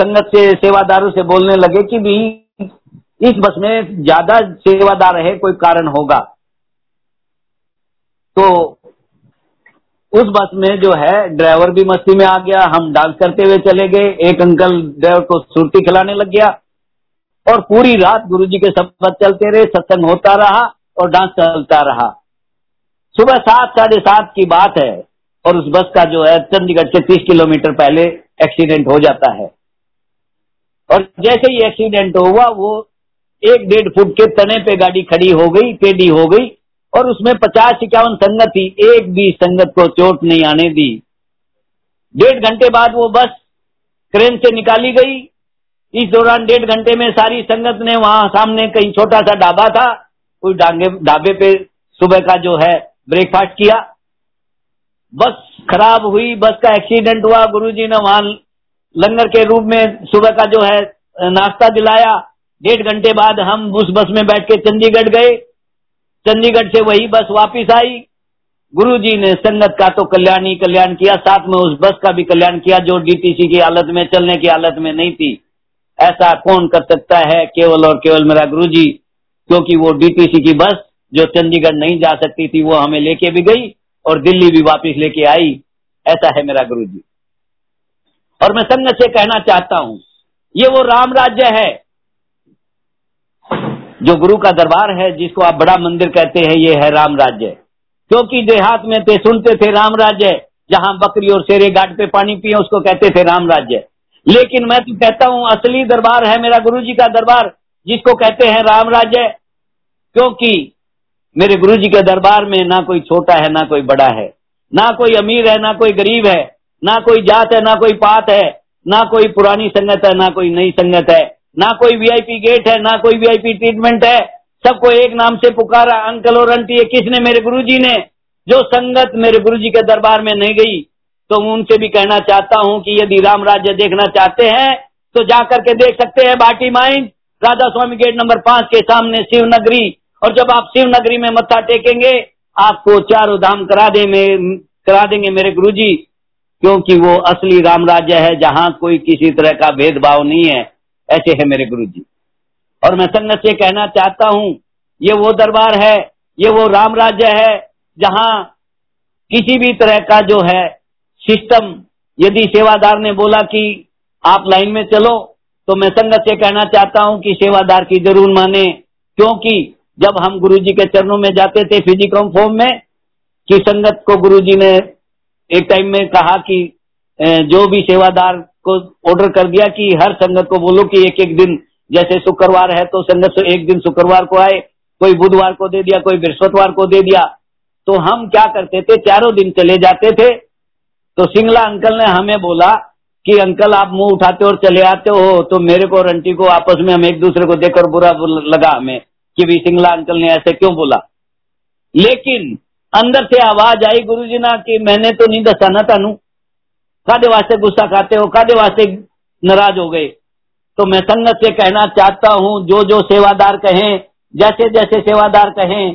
संगत से सेवादारों से बोलने लगे कि भी इस बस में ज्यादा सेवादार है, कोई कारण होगा। तो उस बस में जो है ड्राइवर भी मस्ती में आ गया, हम डांस करते हुए चले गए। एक अंकल ड्राइवर को सुरती खिलाने लग गया और पूरी रात गुरुजी के शब्द चलते रहे, सत्संग होता रहा और डांस चलता रहा। सुबह 7, 7:30 की बात है और उस बस का जो है चंडीगढ़ से 30 किलोमीटर पहले एक्सीडेंट हो जाता है। और जैसे ही एक्सीडेंट हुआ वो 1-1.5 फुट के तने पे गाड़ी खड़ी हो गई, टेढ़ी हो गई और उसमें 50-51 संगत थी, एक भी संगत को चोट नहीं आने दी। 1.5 घंटे बाद वो बस क्रेन से निकाली गई। इस दौरान 1.5 घंटे में सारी संगत ने वहां सामने कहीं छोटा सा ढाबा था, उस ढाबे पे सुबह का जो है ब्रेकफास्ट किया। बस खराब हुई, बस का एक्सीडेंट हुआ। गुरुजी ने वहां लंगर के रूप में सुबह का जो है नाश्ता दिलाया। 1.5 घंटे बाद हम उस बस में बैठ के चंडीगढ़ गए। चंडीगढ़ से वही बस वापस आई। गुरुजी ने संगत का तो कल्याण ही कल्याण किया, साथ में उस बस का भी कल्याण किया जो डीटीसी की हालत में, चलने की हालत में नहीं थी। ऐसा कौन कर सकता है? केवल और केवल मेरा गुरुजी, क्योंकि वो डीटीसी की बस जो चंडीगढ़ नहीं जा सकती थी वो हमें लेके भी गई और दिल्ली भी वापस लेके आई। ऐसा है मेरा गुरुजी। और मैं संगत से कहना चाहता हूँ, ये वो राम राज्य है जो गुरु का दरबार है, जिसको आप बड़ा मंदिर कहते हैं, ये है राम राज्य। क्योंकि देहात में थे सुनते थे राम राज्य, जहां बकरी और शेरे घाट पे पानी पिए उसको कहते थे राम राज्य। लेकिन मैं तो कहता हूं असली दरबार है मेरा गुरुजी का दरबार, जिसको कहते हैं राम राज्य। क्योंकि मेरे गुरुजी के दरबार में ना कोई छोटा है ना कोई बड़ा है, ना कोई अमीर है ना कोई गरीब है, ना कोई जात है ना कोई पात है, ना कोई पुरानी संगत है ना कोई नई संगत है, ना कोई वीआईपी गेट है ना कोई वीआईपी ट्रीटमेंट है। सबको एक नाम से पुकारा, अंकल और आंटी। ये किसने? मेरे गुरुजी ने। जो संगत मेरे गुरुजी के दरबार में नहीं गई तो उनसे भी कहना चाहता हूँ कि यदि राम राज्य देखना चाहते हैं तो जाकर के देख सकते हैं, बाटी माइंड, राधा स्वामी गेट नंबर 5 के सामने शिव नगरी। और जब आप शिव नगरी में मत्था टेकेंगे आपको चारों धाम करा देंगे मेरे गुरुजी, क्योंकि वो असली राम राज्य है जहाँ कोई किसी तरह का भेदभाव नहीं है। ऐसे है मेरे गुरुजी। और मैं संगत से कहना चाहता हूँ, ये वो दरबार है, ये वो राम राज्य है जहाँ किसी भी तरह का जो है सिस्टम, यदि सेवादार ने बोला कि आप लाइन में चलो तो मैं संगत से कहना चाहता हूँ कि सेवादार की जरूर माने। क्योंकि जब हम गुरुजी के चरणों में जाते थे फिजिकल फॉर्म में, कि संगत को गुरुजी ने एक टाइम में कहा कि जो भी सेवादार को ऑर्डर कर दिया कि हर संगत को बोलो कि एक एक दिन, जैसे शुक्रवार है तो संगत से एक दिन शुक्रवार को आए, कोई बुधवार को दे दिया, कोई बृहस्पतिवार को दे दिया। तो हम क्या करते थे, चारों दिन चले जाते थे। तो सिंगला अंकल ने हमें बोला कि अंकल आप मुंह उठाते और चले आते हो, तो मेरे को और आंटी को आपस में हम एक दूसरे को देखकर बुरा लगा हमें कि भी सिंगला अंकल ने ऐसे क्यों बोला। लेकिन अंदर से आवाज आई गुरुजी ना कि मैंने तो नहीं दसा ना थानू, कादे वास्ते गुस्सा खाते हो, कादे वास्ते नाराज हो गए। तो मैं संगत से कहना चाहता हूँ जो जो सेवादार कहें, जैसे जैसे सेवादार कहें,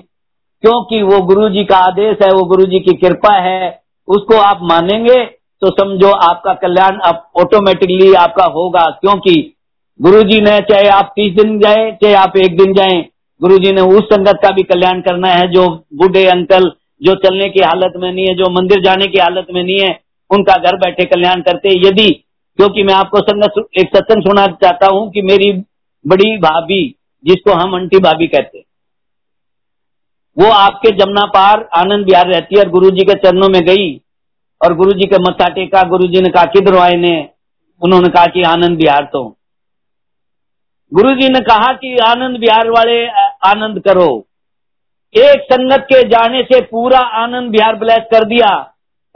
क्योंकि वो गुरुजी का आदेश है, वो गुरुजी की कृपा है, उसको आप मानेंगे तो समझो आपका कल्याण आप ऑटोमेटिकली आपका होगा। क्योंकि गुरुजी ने चाहे आप 30 दिन जाए चाहे आप एक दिन जाए, गुरुजी ने उस संगत का भी कल्याण करना है जो बूढ़े अंकल, जो चलने की हालत में नहीं है, जो मंदिर जाने की हालत में नहीं है, उनका घर बैठे कल्याण करते। यदि, क्योंकि मैं आपको संगत एक सत्संग सुनाना चाहता हूँ कि मेरी बड़ी भाभी, जिसको हम आंटी भाभी कहते हैं, वो आपके जमुना पार आनंद बिहार रहती है और गुरुजी के चरणों में गई और गुरुजी के मत्था टेका। गुरुजी ने कहा किधर आए ने, उन्होंने कहा कि आनंद बिहार। तो गुरुजी ने कहा कि आनंद बिहार वाले आनंद करो। एक संगत के जाने से पूरा आनंद बिहार ब्लेस कर दिया,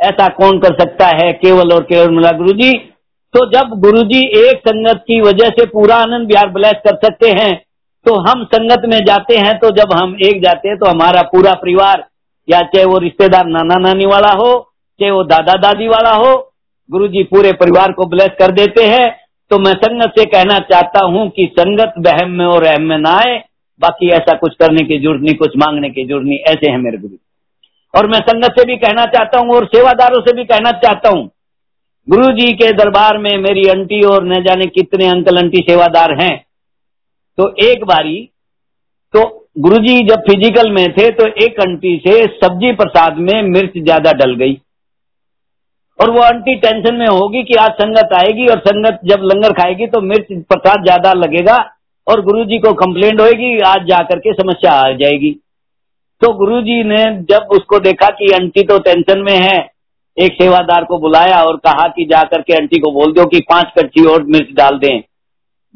ऐसा कौन कर सकता है, केवल और केवल मिला गुरुजी। तो जब गुरुजी एक संगत की वजह से पूरा आनंद बिहार ब्लेस कर सकते हैं, तो हम संगत में जाते हैं, तो जब हम एक जाते हैं तो हमारा पूरा परिवार, या चाहे वो रिश्तेदार नाना नानी वाला हो, चाहे वो दादा दादी वाला हो, गुरुजी पूरे परिवार को ब्लेस कर देते हैं। तो मैं संगत से कहना चाहता हूँ कि संगत बहम में और रहम में ना आए। बाकी ऐसा कुछ करने की जरूरत नहीं, कुछ मांगने की जरूरत नहीं, ऐसे है मेरे गुरु। और मैं संगत से भी कहना चाहता हूँ और सेवादारों से भी कहना चाहता हूँ, गुरुजी के दरबार में मेरी आंटी और न जाने कितने अंकल आंटी सेवादार हैं। तो एक बारी तो गुरुजी जब फिजिकल में थे तो एक आंटी से सब्जी प्रसाद में मिर्च ज्यादा डल गई और वो आंटी टेंशन में होगी कि आज संगत आएगी और संगत जब लंगर खाएगी तो मिर्च प्रसाद ज्यादा लगेगा और गुरुजी को कंप्लेंट होगी, आज जाकर के समस्या आ जाएगी। तो गुरुजी ने जब उसको देखा कि आंटी तो टेंशन में है, एक सेवादार को बुलाया और कहा कि जाकर के आंटी को बोल दो कि 5 कड़छी और मिर्च डाल दें।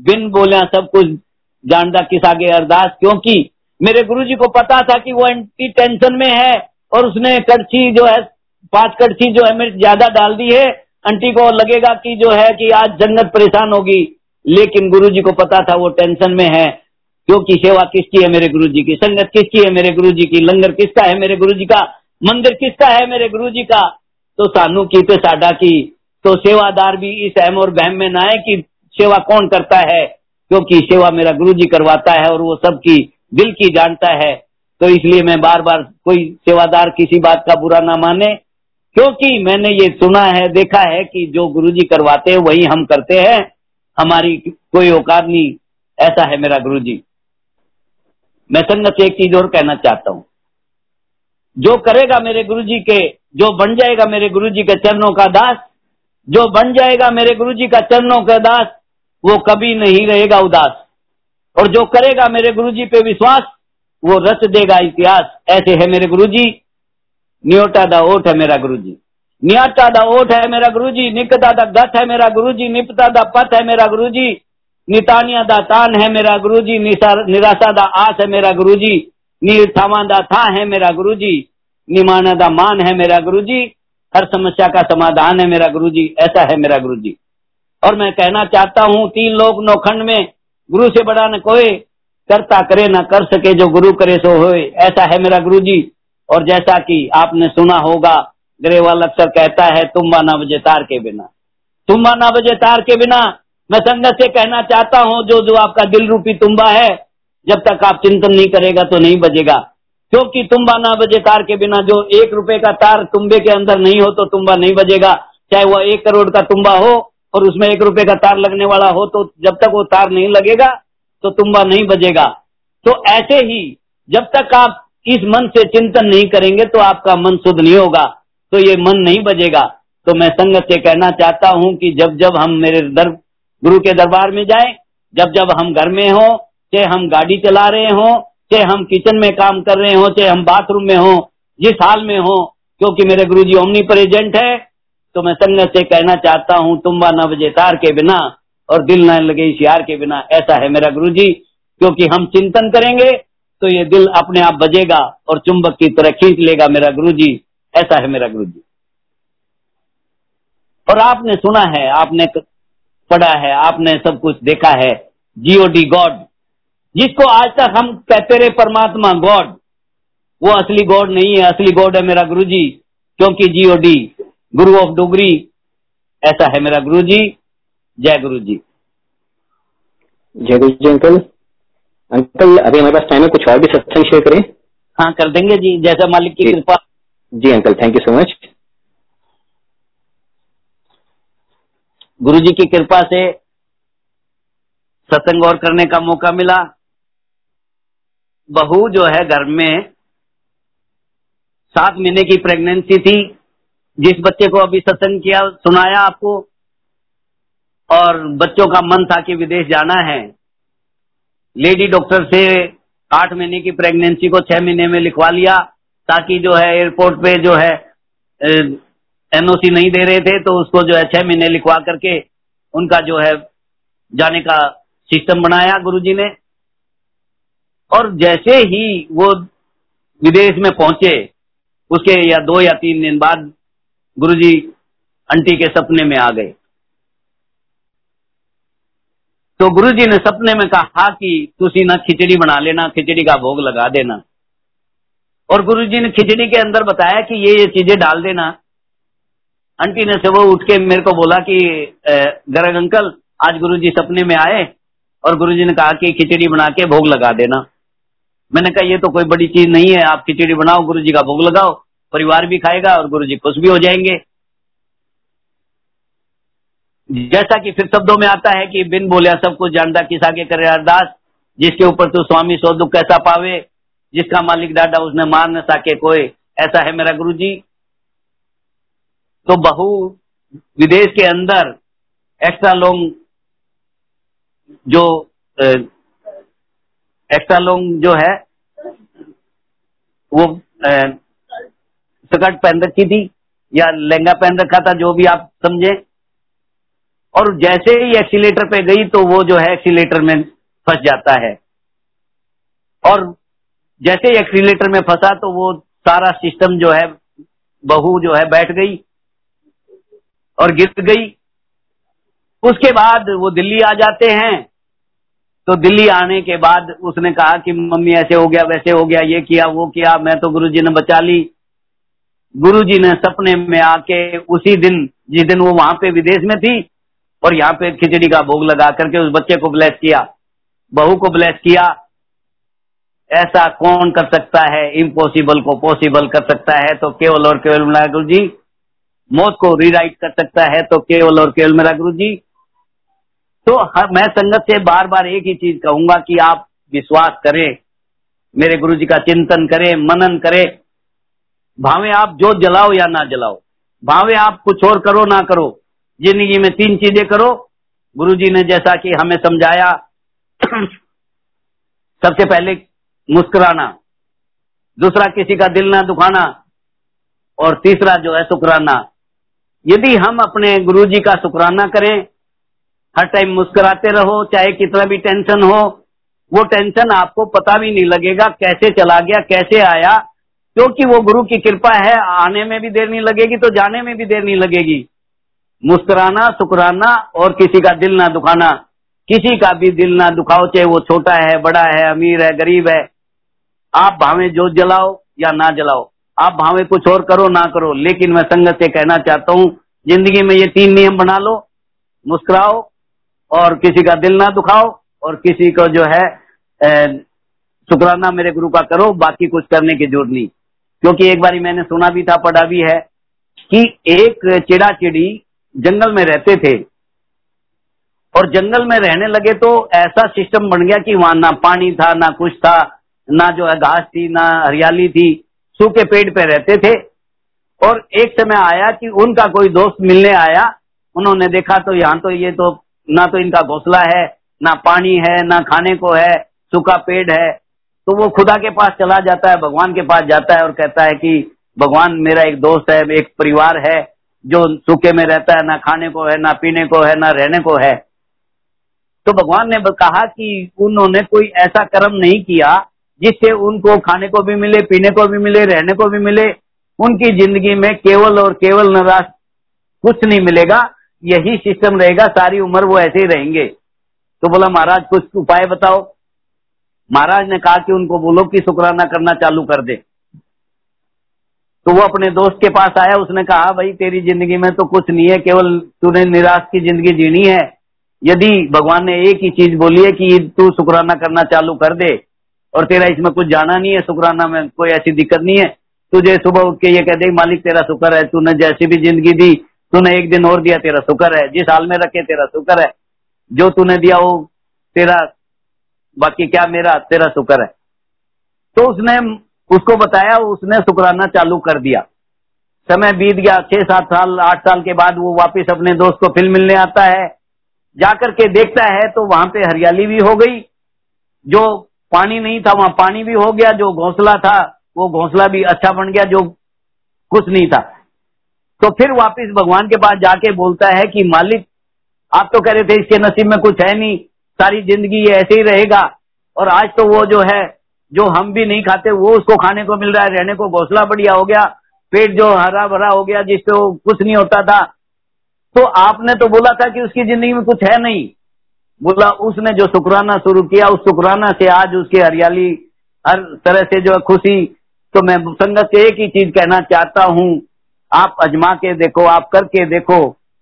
बिन बोलिया सब कुछ जानदा किस आगे अरदास, क्योंकि मेरे गुरुजी को पता था कि वो आंटी टेंशन में है और उसने कड़छी जो है 5 कड़छी जो है मिर्च ज्यादा डाल दी है। आंटी को लगेगा कि जो है कि आज जन्नत परेशान होगी, लेकिन गुरुजी को पता था वो टेंशन में है। क्योंकि सेवा किसकी है मेरे गुरुजी की, संगत किसकी है मेरे गुरुजी की, लंगर किसका है मेरे गुरुजी का, मंदिर किसका है मेरे गुरुजी का। तो सानू की पे साडा की। तो सेवादार भी इस अहम और बहम में ना आए कि सेवा कौन करता है, क्योंकि सेवा मेरा गुरुजी करवाता है और वो सबकी दिल की जानता है। तो इसलिए मैं बार बार, कोई सेवादार किसी बात का बुरा ना माने, क्योंकि मैंने ये सुना है, देखा है कि जो गुरुजी करवाते हैं वही हम करते हैं, हमारी कोई औकात नहीं, ऐसा है मेरा गुरुजी। मैं संगत से एक चीज और कहना चाहता हूँ, जो करेगा मेरे गुरुजी के, जो बन जाएगा मेरे गुरुजी के चरणों का दास, जो बन जाएगा मेरे गुरुजी का चरणों का दास, वो कभी नहीं रहेगा उदास। और जो करेगा मेरे गुरुजी पे विश्वास, वो रच देगा इतिहास, ऐसे है मेरे गुरुजी। न्योटा दा ओठ है मेरा गुरुजी, न्याटा दा ओठ है मेरा गुरुजी, निकदा दा गठ है मेरा गुरुजी, निपता दा पथ है मेरा गुरुजी, नितानिया दा तान है मेरा गुरुजी, निराशा दा आस है मेरा गुरुजी, निथावा दा था है मेरा गुरुजी, निमाना दा मान है मेरा गुरुजी, हर समस्या का समाधान है मेरा गुरुजी, ऐसा है मेरा गुरुजी। और मैं कहना चाहता हूँ, 3 लोग नौखंड में, गुरु से बड़ा न कोई, करता करे ना कर सके, जो गुरु करे सो होए, ऐसा है मेरा गुरुजी। और जैसा कि आपने सुना होगा, ग्रेवाल अक्सर कहता है तुम्बा ना बजे तार के बिना, तुम्बा ना बजे तार के बिना। मैं संगत से कहना चाहता हूँ, जो जो आपका दिल रूपी तुम्बा है, जब तक आप चिंतन नहीं करेगा तो नहीं बजेगा। क्योंकि तुम्बा ना बजे तार के बिना, जो 1 रुपए का तार तुम्बे के अंदर नहीं हो तो तुम्बा नहीं बजेगा, चाहे वह 1 करोड़ का तुम्बा हो और उसमें 1 रुपए का तार लगने वाला हो, तो जब तक वो तार नहीं लगेगा तो तुम्बा नहीं बजेगा। तो ऐसे ही जब तक आप इस मन से चिंतन नहीं करेंगे तो आपका मन शुद्ध नहीं होगा, तो ये मन नहीं बजेगा। तो मैं संगत से कहना चाहता हूँ कि जब जब हम मेरे गुरु के दरबार में जाएं, जब जब हम घर में हो, चाहे हम गाड़ी चला रहे हो, चाहे हम किचन में काम कर रहे हो, चाहे हम बाथरूम में हो, जिस हाल में हो, क्योंकि मेरे गुरु जी ओमनी प्रेजेंट है, तो मैं संगत से कहना चाहता हूँ, तुम्बा न बजे तार के बिना और दिल न लगे इश्यार के बिना, ऐसा है मेरा गुरुजी। क्योंकि हम चिंतन करेंगे तो ये दिल अपने आप बजेगा और चुंबक की तरह खींच लेगा मेरा गुरुजी, ऐसा है मेरा गुरुजी। और आपने सुना है, आपने पढ़ा है, आपने सब कुछ देखा है, जीओडी गॉड, जिसको आज तक हम कहते रहे परमात्मा गॉड, वो असली गॉड नहीं है। असली गॉड है मेरा गुरुजी, क्योंकि जीओडी गुरु ऑफ डोगरी, ऐसा है मेरा गुरुजी। जय गुरुजी। जय गुरुजी। अंकल अभी हमारे पास टाइम है, कुछ और भी सत्संग शेयर करें? हाँ कर देंगे जी, जैसा मालिक की कृपा। जी uncle, thank you so much. गुरुजी की कृपा से सत्संग और करने का मौका मिला। बहू जो है घर में 7 महीने की प्रेगनेंसी थी, जिस बच्चे को अभी सत्संग किया सुनाया आपको, और बच्चों का मन था कि विदेश जाना है। लेडी डॉक्टर से 8 महीने की प्रेगनेंसी को 6 महीने में लिखवा लिया, ताकि जो है एयरपोर्ट पे जो है एनओसी नहीं दे रहे थे, तो उसको जो है 6 महीने लिखवा करके उनका जो है जाने का सिस्टम बनाया गुरुजी ने। और जैसे ही वो विदेश में पहुंचे, उसके या 2 या 3 दिन बाद गुरुजी आंटी के सपने में आ गए। तो गुरुजी ने सपने में कहा कि तुसी ना खिचड़ी बना लेना, खिचड़ी का भोग लगा देना। और गुरुजी ने खिचड़ी के अंदर बताया कि ये चीजें डाल देना। आंटी ने से वो उठ के मेरे को बोला कि गर्ग अंकल आज गुरुजी सपने में आए और गुरुजी ने कहा कि खिचड़ी बना के भोग लगा देना। मैंने कहा ये तो कोई बड़ी चीज नहीं है, आप खिचड़ी बनाओ, गुरुजी का भोग लगाओ, परिवार भी खाएगा और गुरुजी खुश भी हो जाएंगे। जैसा कि फिर शब्दों में आता है कि बिन बोलिया सब कुछ जानता, किसा के करे अरदास, जिसके ऊपर तू स्वामी सो दुख कैसा पावे, जिसका मालिक डाडा उसने मार न सके कोई, ऐसा है मेरा गुरुजी। तो बहू विदेश के अंदर एक्स्ट्रा लॉन्ग जो है वो स्कर्ट पहन रखी थी या लहंगा पहन रखा था, जो भी आप समझे। और जैसे ही एक्सीलेटर पे गई तो वो जो है एक्सीलेटर में फंस जाता है, और जैसे ही एक्सीलेटर में फंसा तो वो सारा सिस्टम जो है, बहू जो है बैठ गई और गिर गई। उसके बाद वो दिल्ली आ जाते हैं। तो दिल्ली आने के बाद उसने कहा कि मम्मी ऐसे हो गया, वैसे हो गया, ये किया वो किया, मैं तो गुरुजी ने बचा ली। गुरुजी ने सपने में आके उसी दिन, जिस दिन वो वहां पे विदेश में थी और यहाँ पे खिचड़ी का भोग लगा करके उस बच्चे को ब्लेस किया, बहू को ब्लेस किया। ऐसा कौन कर सकता है, इम्पॉसिबल को पॉसिबल कर सकता है तो केवल और केवल मेरा गुरुजी। मौत को रीराइट कर सकता है तो केवल और केवल मेरा गुरुजी। तो मैं संगत से बार बार एक ही चीज कहूंगा कि आप विश्वास करें, मेरे गुरुजी का चिंतन करें, मनन करें। भावे आप जो जलाओ या ना जलाओ, भावे आप कुछ और करो ना करो, जिंदगी में 3 चीजें करो। गुरुजी ने जैसा कि हमें समझाया, सबसे पहले मुस्कुराना, दूसरा किसी का दिल ना दुखाना, और तीसरा जो है शुकराना। यदि हम अपने गुरुजी का शुकराना करें, हर टाइम मुस्कुराते रहो, चाहे कितना भी टेंशन हो, वो टेंशन आपको पता भी नहीं लगेगा कैसे चला गया, कैसे आया, क्योंकि वो गुरु की कृपा है। आने में भी देर नहीं लगेगी तो जाने में भी देर नहीं लगेगी। मुस्कुराना, शुकराना और किसी का दिल ना दुखाना। किसी का भी दिल ना दुखाओ, चाहे वो छोटा है, बड़ा है, अमीर है, गरीब है। आप भावे जोत जलाओ या ना जलाओ, आप भावे कुछ और करो ना करो, लेकिन मैं संगत से कहना चाहता हूँ, जिंदगी में ये 3 नियम बना लो, मुस्कुराओ और किसी का दिल ना दुखाओ और किसी को जो है शुकराना मेरे गुरु का करो, बाकी कुछ करने की जरूरत नहीं। क्योंकि एक बारी मैंने सुना भी था, पढ़ा भी है कि एक चिड़ा चिड़ी जंगल में रहते थे, और जंगल में रहने लगे तो ऐसा सिस्टम बन गया कि वहां ना पानी था, ना कुछ था, ना जो है घास थी, ना हरियाली थी, सूखे पेड़ पे रहते थे। और एक समय आया कि उनका कोई दोस्त मिलने आया, उन्होंने देखा तो यहाँ तो ये तो ना तो इनका घोंसला है, ना पानी है, ना खाने को है, सूखा पेड़ है। तो वो खुदा के पास चला जाता है, भगवान के पास जाता है और कहता है कि भगवान मेरा एक दोस्त है, एक परिवार है, जो सूखे में रहता है, ना खाने को है, ना पीने को है, ना रहने को है। तो भगवान ने कहा कि उन्होंने कोई ऐसा कर्म नहीं किया जिससे उनको खाने को भी मिले, पीने को भी मिले, रहने को भी मिले। उनकी जिंदगी में केवल और केवल निराश, कुछ नहीं मिलेगा, यही सिस्टम रहेगा, सारी उम्र वो ऐसे ही रहेंगे। तो बोला महाराज कुछ उपाय बताओ। महाराज ने कहा कि उनको बोलो कि शुक्राना करना चालू कर दे। तो वो अपने दोस्त के पास आया, उसने कहा भाई तेरी जिंदगी में तो कुछ नहीं है, केवल तूने निराश की जिंदगी जीनी है। यदि भगवान ने एक ही चीज बोली है कि तू शुक्राना करना चालू कर दे और तेरा इसमें कुछ जाना नहीं है, शुक्राना में कोई ऐसी दिक्कत नहीं है, तुझे सुबह उठ के ये कह दे मालिक तेरा शुक्र है, तूने जैसी भी जिंदगी दी, तूने एक दिन और दिया तेरा शुक्र है, जिस हाल में रखे तेरा शुक्र है, जो तूने दिया वो तेरा, बाकी क्या मेरा, तेरा शुक्र है। तो उसने उसको बताया, उसने शुक्राना चालू कर दिया। समय बीत गया, 6-7 साल 8 साल के बाद वो वापस अपने दोस्त को फिर मिलने आता है। जाकर के देखता है तो वहां पे हरियाली भी हो गई, जो पानी नहीं था वहां पानी भी हो गया, जो घोंसला था वो घोंसला भी अच्छा बन गया, जो कुछ नहीं था। तो फिर वापस भगवान के पास जाके बोलता है कि मालिक आप तो कह रहे थे इसके नसीब में कुछ है नहीं, सारी जिंदगी ये ऐसे ही रहेगा, और आज तो वो जो है, जो हम भी नहीं खाते वो उसको खाने को मिल रहा है, रहने को घोंसला बढ़िया हो गया, पेट जो हरा भरा हो गया जिससे वो कुछ नहीं होता था। तो आपने तो बोला था कि उसकी जिंदगी में कुछ है नहीं। बोला उसने जो शुक्राना शुरू किया, उस शुक्राना से आज उसकी हरियाली, हर तरह से जो खुशी। तो मैं संगत से एक ही चीज कहना चाहता हूँ, आप अजमा के देखो, आप करके देखो,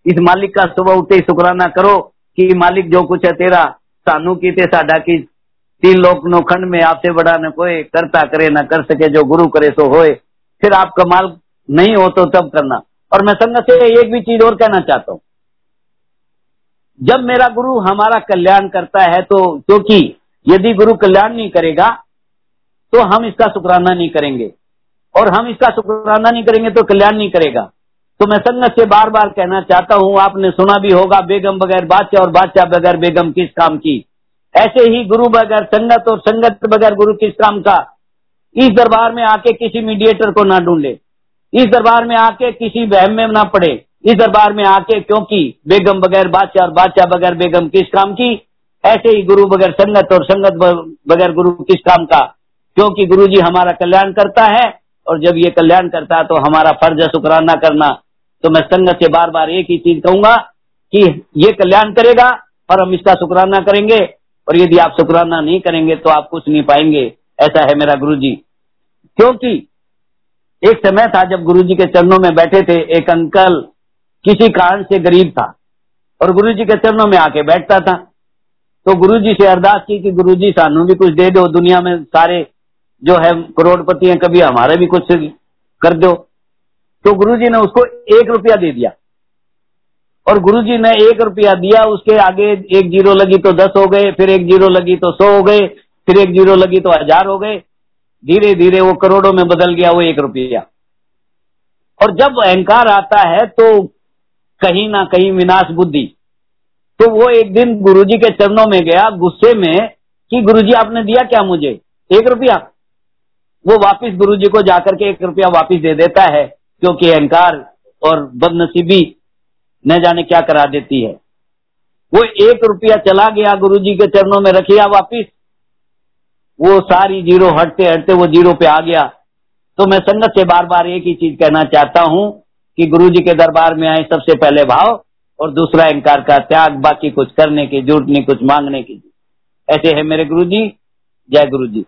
इस मालिक का सुबह उठते ही शुक्राना करो कि मालिक जो कुछ है तेरा, सानू की ते साडा की, तीन लोक नोखंड में आपसे बड़ा न कोई, करता करे न कर सके, जो गुरु करे सो होए। फिर आप कमाल नहीं हो तो तब करना। और मैं संगत से एक भी चीज और कहना चाहता हूँ, जब मेरा गुरु हमारा कल्याण करता है तो, क्योंकि यदि गुरु कल्याण नहीं करेगा तो हम इसका शुक्राना नहीं करेंगे, और हम इसका शुक्राना नहीं करेंगे तो कल्याण नहीं करेगा। तो मैं संगत से बार बार कहना चाहता हूँ, आपने सुना भी होगा बेगम बगैर बादशाह और बादशाह बगैर बेगम किस काम की, ऐसे ही गुरु बगैर संगत और संगत बगैर गुरु किस काम का। इस दरबार में आके किसी मीडिएटर को ना ढूंढे, इस दरबार में आके किसी वहम में ना पड़े, इस दरबार में आके, क्योंकि बेगम बगैर बादशाह और बादशाह बगैर बेगम किस काम की, ऐसे ही गुरु बगैर संगत और संगत बगैर गुरु किस काम का। क्योंकि गुरु जी हमारा कल्याण करता है, और जब ये कल्याण करता है तो हमारा फर्ज है शुक्राना करना। तो मैं संगत से बार बार एक ही चीज कहूंगा कि ये कल्याण करेगा और हम इसका शुक्राना करेंगे, और यदि आप शुक्राना नहीं करेंगे तो आप कुछ नहीं पाएंगे, ऐसा है मेरा गुरुजी। क्योंकि एक समय था जब गुरुजी के चरणों में बैठे थे, एक अंकल किसी कारण से गरीब था और गुरुजी के चरणों में आके बैठता था। तो गुरुजी से अरदास की कि गुरुजी सानू भी कुछ दे दो, दुनिया में सारे जो है करोड़पति हैं, कभी हमारे भी कुछ कर दो। तो गुरुजी ने उसको 1 रुपया दे दिया, और गुरुजी ने 1 रुपया दिया, उसके आगे 1 जीरो लगी तो 10 हो गए, फिर 1 जीरो लगी तो 100 हो गए, फिर 1 जीरो लगी तो 1000 हो गए। धीरे धीरे वो करोड़ों में बदल गया वो 1 रुपया। और जब अहंकार आता है तो कहीं ना कहीं विनाश बुद्धि। तो वो एक दिन गुरुजी के चरणों में गया गुस्से में कि गुरुजी आपने दिया क्या मुझे 1 रुपया। वो वापिस गुरुजी को जाकर के 1 रुपया वापिस दे देता है, क्योंकि अहंकार और बदनसीबी न जाने क्या करा देती है। वो 1 रुपया चला गया, गुरुजी के चरणों में रखिया वापिस, वो सारी जीरो हटते हटते वो 0 पे आ गया। तो मैं संगत से बार बार एक ही चीज कहना चाहता हूँ कि गुरुजी के दरबार में आए सबसे पहले भाव, और दूसरा अहंकार का त्याग, बाकी कुछ करने की जरूरत नहीं, कुछ मांगने की। ऐसे है मेरे गुरुजी। जय गुरुजी।